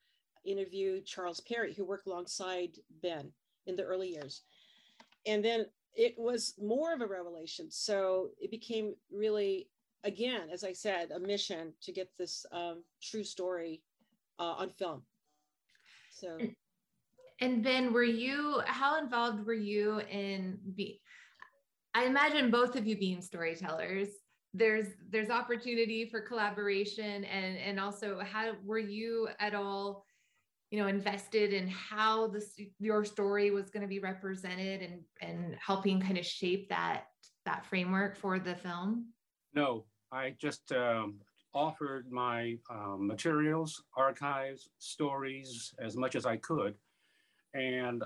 interview Charles Perry, who worked alongside Ben in the early years. And then it was more of a revelation. So it became really, again, as I said, a mission to get this true story on film. So. And Ben, how involved were you I imagine both of you being storytellers. There's opportunity for collaboration, and also how were you at all, invested in how your story was going to be represented and helping kind of shape that framework for the film? No, I just offered my materials, archives, stories as much as I could, and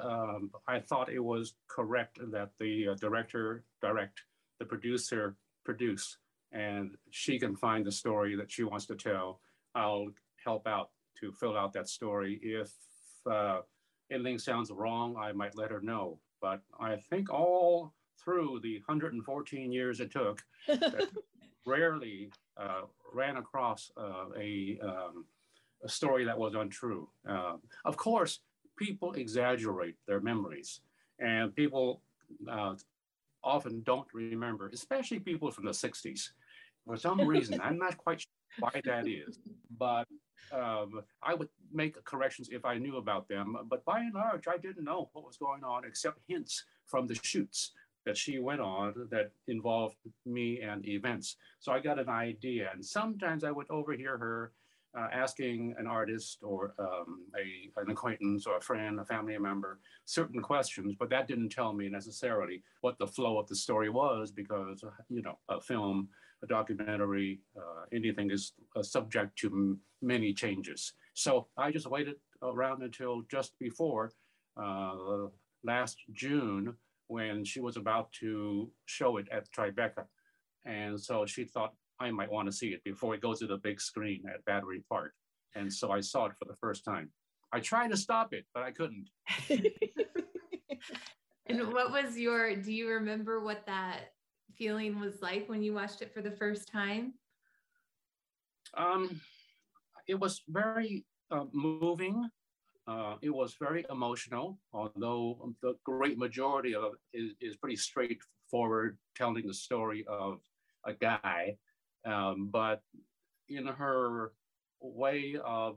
I thought it was correct that the director direct, the producer produce. And she can find the story that she wants to tell. I'll help out to fill out that story. If anything sounds wrong, I might let her know. But I think all through the 114 years it took, rarely ran across a story that was untrue. Of course, people exaggerate their memories, and people often don't remember, especially people from the 60s. For some reason, I'm not quite sure why that is, but I would make corrections if I knew about them. But by and large, I didn't know what was going on except hints from the shoots that she went on that involved me and events. So I got an idea. And sometimes I would overhear her asking an artist or an acquaintance or a friend, a family member, certain questions, but that didn't tell me necessarily what the flow of the story was, because, a film, a documentary, anything is subject to many changes. So I just waited around until just before last June, when she was about to show it at Tribeca. And so she thought, I might want to see it before it goes to the big screen at Battery Park. And so I saw it for the first time. I tried to stop it, but I couldn't. And what was do you remember what that feeling was like when you watched it for the first time? It was very moving. It was very emotional, although the great majority of it is pretty straightforward, telling the story of a guy. But in her way of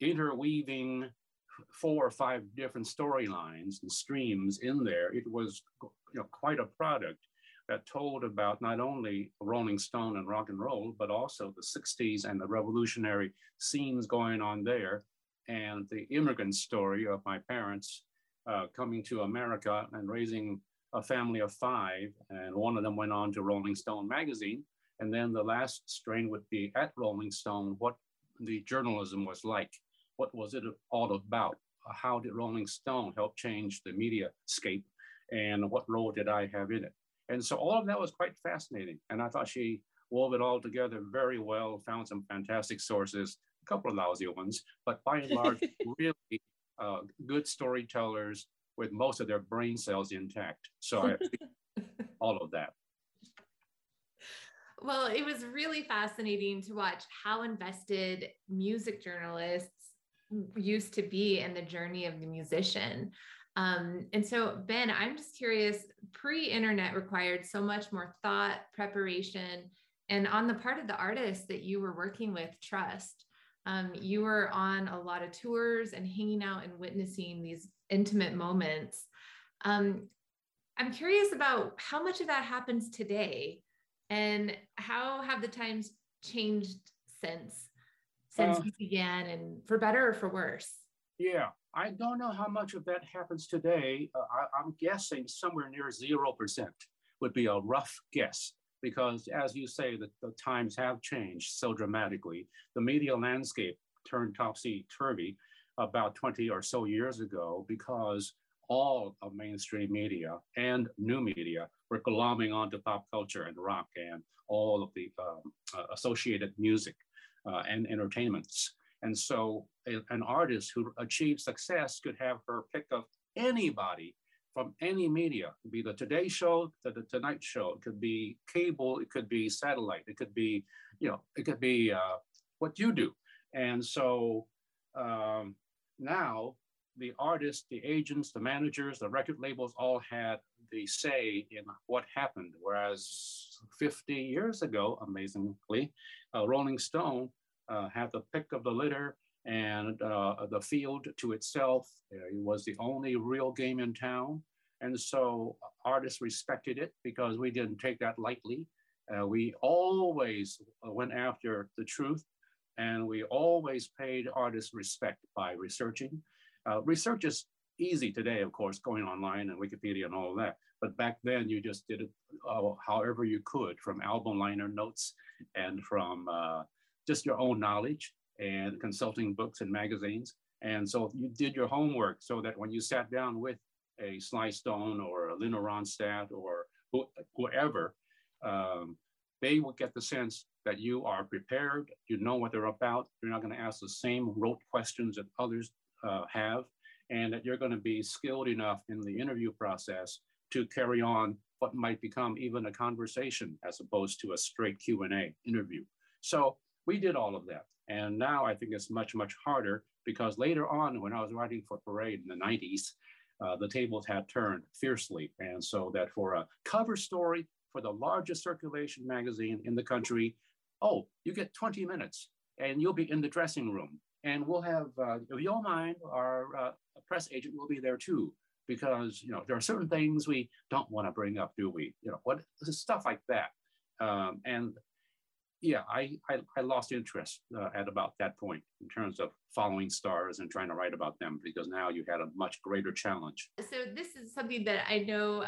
interweaving four or five different storylines and streams in there, it was quite a product that told about not only Rolling Stone and rock and roll, but also the 60s and the revolutionary scenes going on there, and the immigrant story of my parents coming to America and raising a family of five, and one of them went on to Rolling Stone magazine. And then the last strain would be at Rolling Stone, what the journalism was like. What was it all about? How did Rolling Stone help change the media scape? And what role did I have in it? And so all of that was quite fascinating. And I thought she wove it all together very well, found some fantastic sources, a couple of lousy ones, but by and large, really good storytellers with most of their brain cells intact. So I appreciate all of that. Well, it was really fascinating to watch how invested music journalists used to be in the journey of the musician. And so, Ben, I'm just curious, pre-internet required so much more thought, preparation, and on the part of the artists that you were working with, trust. You were on a lot of tours and hanging out and witnessing these intimate moments. I'm curious about how much of that happens today, and how have the times changed since since you began, and for better or for worse? Yeah, I don't know how much of that happens today. I'm guessing somewhere near 0% would be a rough guess, because as you say, the times have changed so dramatically. The media landscape turned topsy-turvy about 20 or so years ago, because all of mainstream media and new media were glomming onto pop culture and rock and all of the associated music and entertainments. And so an artist who achieved success could have her pick of anybody from any media. It could be the Today Show, the Tonight Show, it could be cable, it could be satellite, it could be, you know, it could be what you do. And so now the artists, the agents, the managers, the record labels all had the say in what happened. Whereas 50 years ago, amazingly, Rolling Stone had the pick of the litter and the field to itself. It was the only real game in town. And so artists respected it because we didn't take that lightly. We always went after the truth, and we always paid artists respect by researching. Research is easy today, of course, going online and Wikipedia and all of that. But back then, you just did it however you could, from album liner notes and from just your own knowledge and consulting books and magazines. And so you did your homework so that when you sat down with a Sly Stone or a Lina Ronstadt or whoever, they will get the sense that you are prepared, you know what they're about, you're not going to ask the same rote questions that others have, and that you're going to be skilled enough in the interview process to carry on what might become even a conversation as opposed to a straight Q&A interview. So we did all of that. And now I think it's much, much harder, because later on when I was writing for Parade in the 90s, the tables had turned fiercely. And so that for a cover story for the largest circulation magazine in the country, oh, you get 20 minutes and you'll be in the dressing room. And we'll have, if you don't mind, our press agent will be there too, because, you know, there are certain things we don't want to bring up, do we? You know, what stuff like that. And yeah, I lost interest at about that point in terms of following stars and trying to write about them, because now you had a much greater challenge. So this is something that I know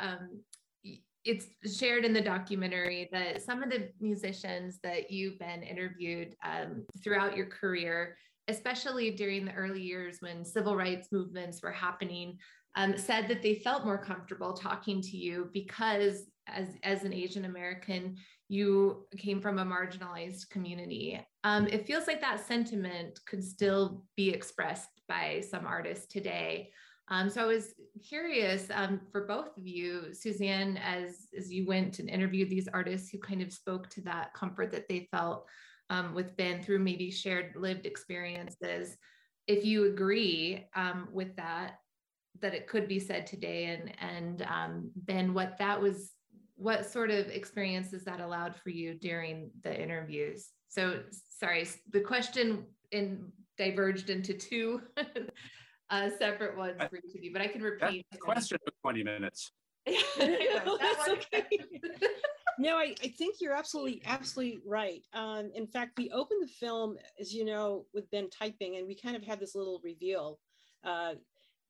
it's shared in the documentary, that some of the musicians that you've been interviewed throughout your career, especially during the early years when civil rights movements were happening, said that they felt more comfortable talking to you because as an Asian American, you came from a marginalized community. It feels like that sentiment could still be expressed by some artists today. So I was curious for both of you, Suzanne, as you went and interviewed these artists who kind of spoke to that comfort that they felt with Ben through maybe shared lived experiences, if you agree with that, that it could be said today, and Ben, what that was, what sort of experiences that allowed for you during the interviews? So, sorry, the question diverged into two separate ones for each of you, but I can repeat. That question took 20 minutes. No, I think you're absolutely right. In fact, we opened the film, as you know, with Ben typing, and we kind of had this little reveal.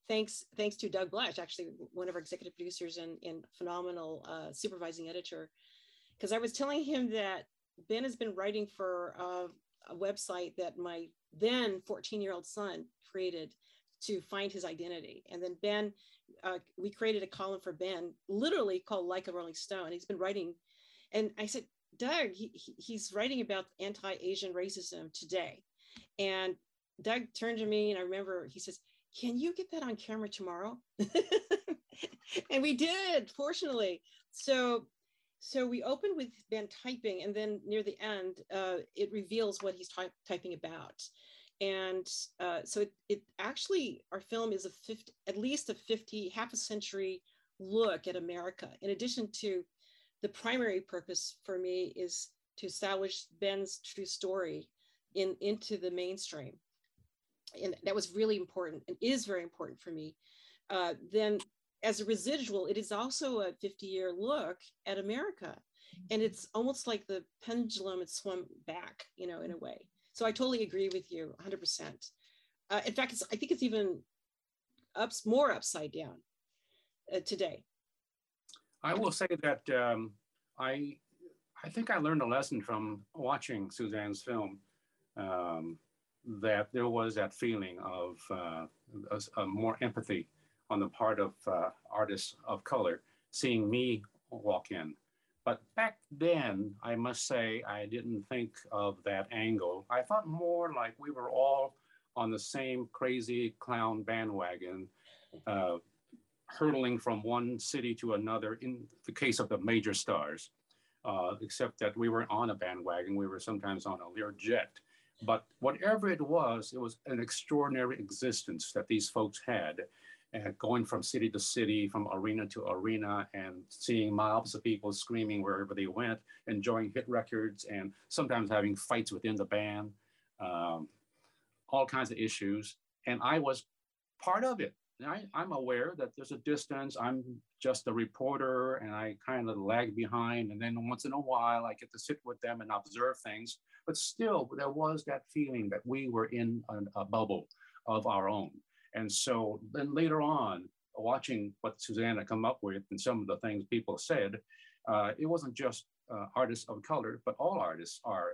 Thanks to Doug Blash, actually one of our executive producers and phenomenal supervising editor, because I was telling him that Ben has been writing for a website that my then 14-year-old son created to find his identity. And then Ben, we created a column for Ben, literally called Like a Rolling Stone. He's been writing, and I said, Doug, he's writing about anti-Asian racism today. And Doug turned to me, and I remember he says, can you get that on camera tomorrow? And we did, fortunately. So we opened with Ben typing, and then near the end, it reveals what he's typing about. And so it actually, our film is half a century look at America. In addition to the primary purpose for me is to establish Ben's true story into the mainstream. And that was really important and is very important for me. Then as a residual, it is also a 50-year look at America. And it's almost like the pendulum had swung back, you know, in a way. So I totally agree with you 100%. In fact, I think it's even more upside down today. I will say that I think I learned a lesson from watching Suzanne's film, that there was that feeling of more empathy on the part of artists of color seeing me walk in. But back then, I must say, I didn't think of that angle. I thought more like we were all on the same crazy clown bandwagon, hurtling from one city to another in the case of the major stars, except that we weren't on a bandwagon, we were sometimes on a Learjet. But whatever it was an extraordinary existence that these folks had, going from city to city, from arena to arena, and seeing mobs of people screaming wherever they went, enjoying hit records, and sometimes having fights within the band, all kinds of issues. And I was part of it. And I'm aware that there's a distance. I'm just a reporter, and I kind of lag behind. And then once in a while, I get to sit with them and observe things. But still, there was that feeling that we were in a bubble of our own. And so then later on, watching what Suzanne had come up with and some of the things people said, it wasn't just artists of color, but all artists are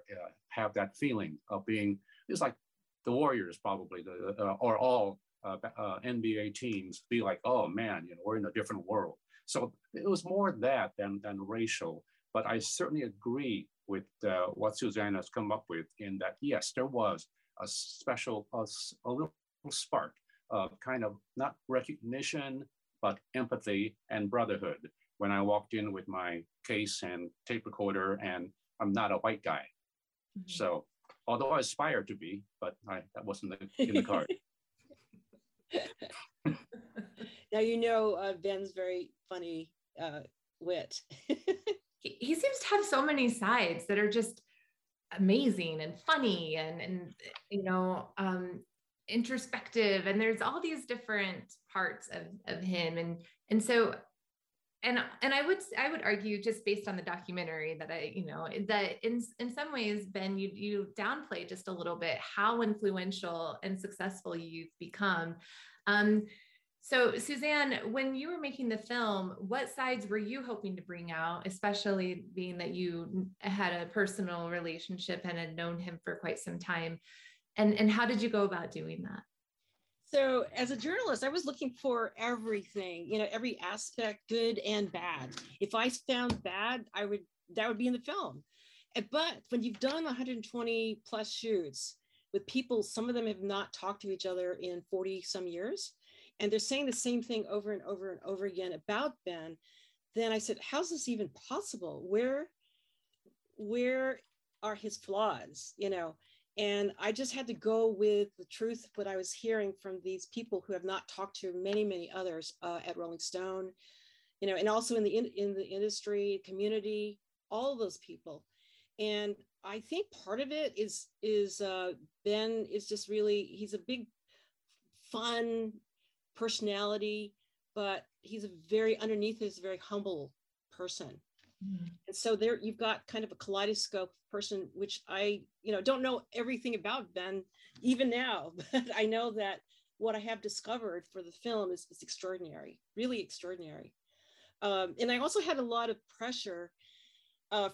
have that feeling of being, it's like the Warriors probably, or all NBA teams be like, oh man, you know, we're in a different world. So it was more that than racial, but I certainly agree with what Suzanne has come up with in that, yes, there was a special, a little spark of kind of not recognition, but empathy and brotherhood. When I walked in with my case and tape recorder, and I'm not a white guy. Mm-hmm. So although I aspire to be, but that wasn't in the card. Now, you know, Ben's very funny wit. He seems to have so many sides that are just amazing and funny and you know, introspective, and there's all these different parts of him. And so, and I would argue, just based on the documentary, that in some ways, Ben, you downplay just a little bit how influential and successful you've become. So Suzanne, when you were making the film, what sides were you hoping to bring out, especially being that you had a personal relationship and had known him for quite some time? And how did you go about doing that? So as a journalist, I was looking for everything, you know, every aspect, good and bad. If I found bad, that would be in the film. But when you've done 120 plus shoots with people, some of them have not talked to each other in 40 some years, and they're saying the same thing over and over and over again about Ben, then I said, how's this even possible? Where are his flaws, you know? And I just had to go with the truth, what I was hearing from these people who have not talked to many, many others at Rolling Stone, you know, and also in the industry, community, all those people. And I think part of it is Ben is just really, he's a big, fun personality, but he's a very, underneath is a very humble person. And so there you've got kind of a kaleidoscope person, which I, you know, don't know everything about Ben even now, but I know that what I have discovered for the film is extraordinary, really extraordinary. And I also had a lot of pressure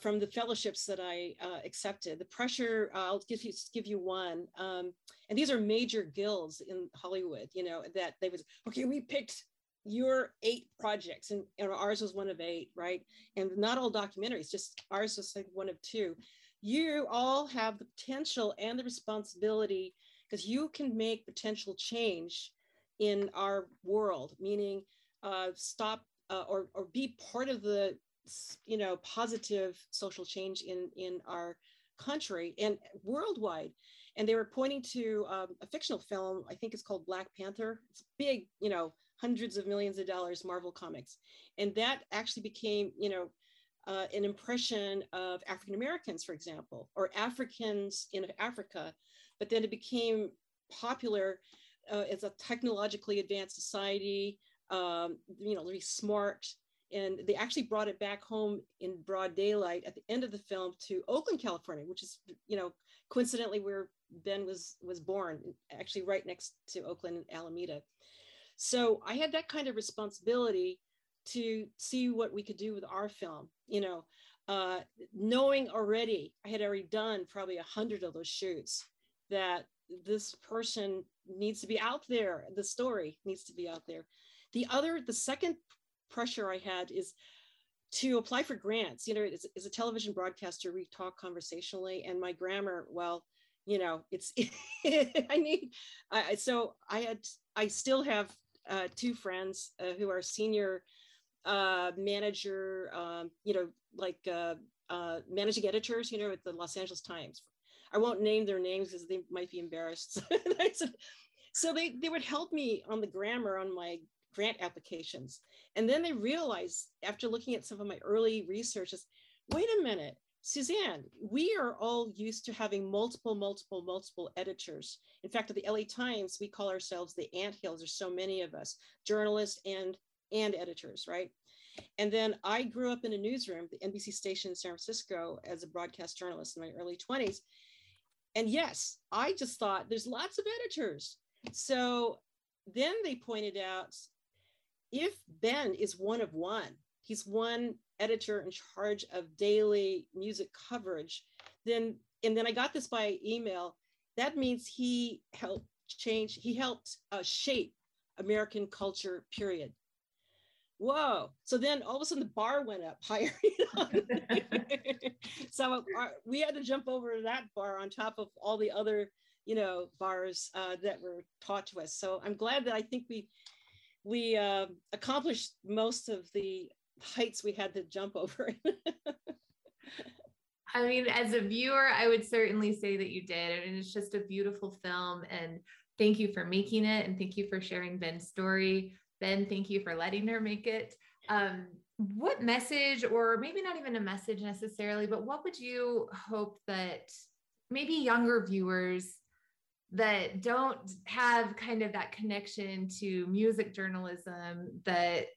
from the fellowships that I accepted. The pressure, I'll give you one. And these are major guilds in Hollywood, you know, that they would, okay, we picked your 8 projects, and ours was one of 8, right? And not all documentaries, just ours was like one of 2. You all have the potential and the responsibility, because you can make potential change in our world, meaning stop or be part of the, you know, positive social change in our country and worldwide. And they were pointing to a fictional film, I think it's called Black Panther. It's big, you know, hundreds of millions of dollars, Marvel Comics. And that actually became, you know, an impression of African-Americans, for example, or Africans in Africa. But then it became popular as a technologically advanced society, you know, really smart. And they actually brought it back home in broad daylight at the end of the film to Oakland, California, which is, you know, coincidentally where Ben was born, actually right next to Oakland and Alameda. So I had that kind of responsibility to see what we could do with our film, you know, knowing already, I had already done probably 100 of those shoots, that this person needs to be out there. The story needs to be out there. The second pressure I had is to apply for grants. You know, as a television broadcaster, we talk conversationally, and my grammar, well, you know, it's, I still have two friends who are senior manager, you know, like managing editors, you know, at the Los Angeles Times. I won't name their names because they might be embarrassed. So they would help me on the grammar on my grant applications. And then they realized, after looking at some of my early researches, wait a minute, Suzanne, we are all used to having multiple editors. In fact, at the LA Times, we call ourselves the anthills. There's so many of us, journalists and editors, right? And then I grew up in a newsroom, the NBC station in San Francisco, as a broadcast journalist in my early 20s. And yes, I just thought there's lots of editors. So then they pointed out, if Ben is one of one, he's one editor in charge of daily music coverage, and then I got this by email, that means he helped shape American culture, period. Whoa. So then all of a sudden the bar went up higher. You know? So we had to jump over that bar on top of all the other, you know, bars that were taught to us. So I'm glad that I think we accomplished most of the heights we had to jump over. I mean, as a viewer, I would certainly say that you did. And it's just a beautiful film. And thank you for making it. And thank you for sharing Ben's story. Ben, thank you for letting her make it. What message, or maybe not even a message necessarily, but what would you hope that maybe younger viewers that don't have kind of that connection to music journalism that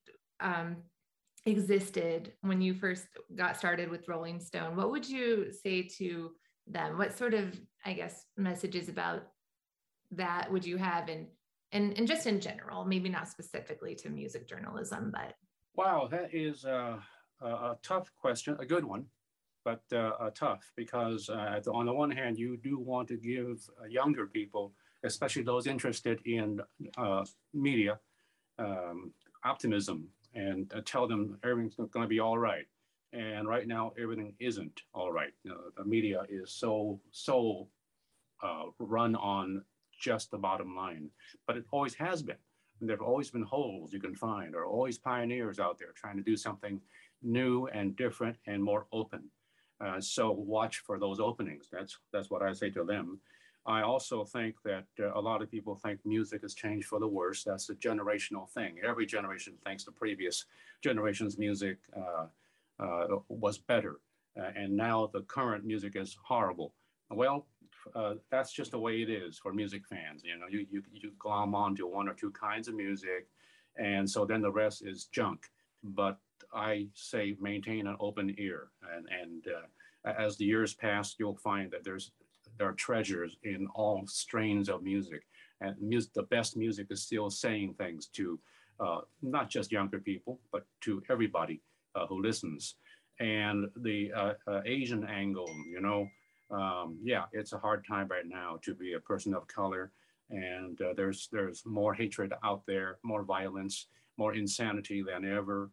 existed when you first got started with Rolling Stone, what would you say to them? What sort of, I guess, messages about that would you have, and just in general, maybe not specifically to music journalism, but. Wow, that is a tough question, a good one, but tough, because on the one hand, you do want to give younger people, especially those interested in media, optimism, and tell them everything's going to be all right. And right now, everything isn't all right. You know, the media is so run on just the bottom line, but it always has been. And there've always been holes you can find, or always pioneers out there trying to do something new and different and more open. So watch for those openings. That's what I say to them. I also think that a lot of people think music has changed for the worse. That's a generational thing. Every generation thinks the previous generation's music was better. And now the current music is horrible. Well, that's just the way it is for music fans. You know, you glom onto one or two kinds of music, and so then the rest is junk. But I say maintain an open ear. And as the years pass, you'll find that there are treasures in all strains of music, and the best music is still saying things to not just younger people, but to everybody who listens. And the Asian angle, you know, yeah, it's a hard time right now to be a person of color, and there's more hatred out there, more violence, more insanity than ever.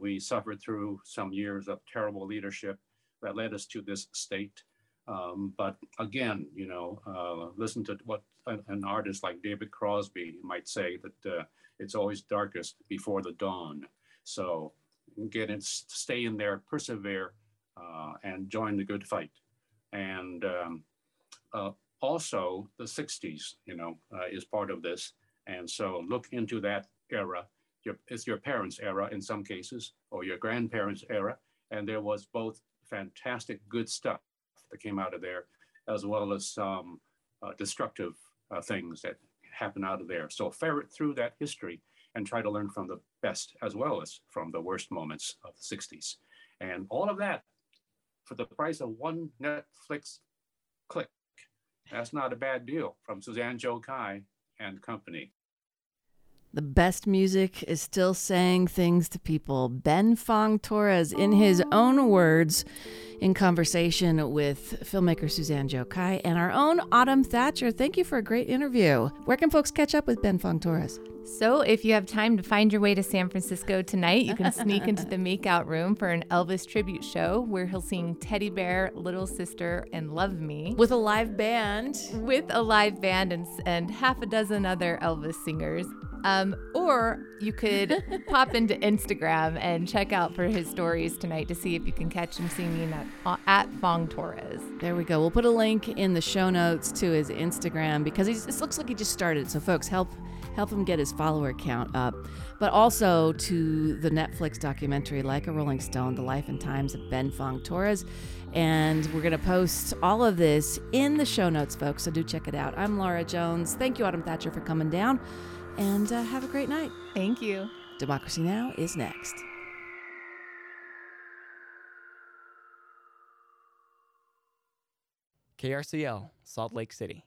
We suffered through some years of terrible leadership that led us to this state. But again, you know, listen to what an artist like David Crosby might say, that it's always darkest before the dawn. So get in, stay in there, persevere, and join the good fight. And also the 60s, you know, is part of this. And so look into that era. It's your parents' era in some cases, or your grandparents' era. And there was both fantastic good stuff that came out of there, as well as some destructive things that happen out of there. So ferret through that history and try to learn from the best as well as from the worst moments of the 60s. And all of that for the price of one Netflix click. That's not a bad deal from Suzanne Joe Kai and company. The best music is still saying things to people. Ben Fong-Torres, in his own words, in conversation with filmmaker Suzanne Joe Kai and our own Autumn Thatcher. Thank you for a great interview. Where can folks catch up with Ben Fong-Torres? So if you have time to find your way to San Francisco tonight, you can sneak into the Makeout Room for an Elvis tribute show where he'll sing Teddy Bear, Little Sister, and Love Me. With a live band. With a live band and half a dozen other Elvis singers. Or you could pop into Instagram and check out for his stories tonight to see if you can catch him singing at Fong-Torres. There we go. We'll put a link in the show notes to his Instagram because it looks like he just started. So folks, help him get his follower count up. But also to the Netflix documentary, Like a Rolling Stone, The Life and Times of Ben Fong-Torres. And we're going to post all of this in the show notes, folks. So do check it out. I'm Laura Jones. Thank you, Autumn Thatcher, for coming down. And have a great night. Thank you. Democracy Now! Is next. KRCL, Salt Lake City.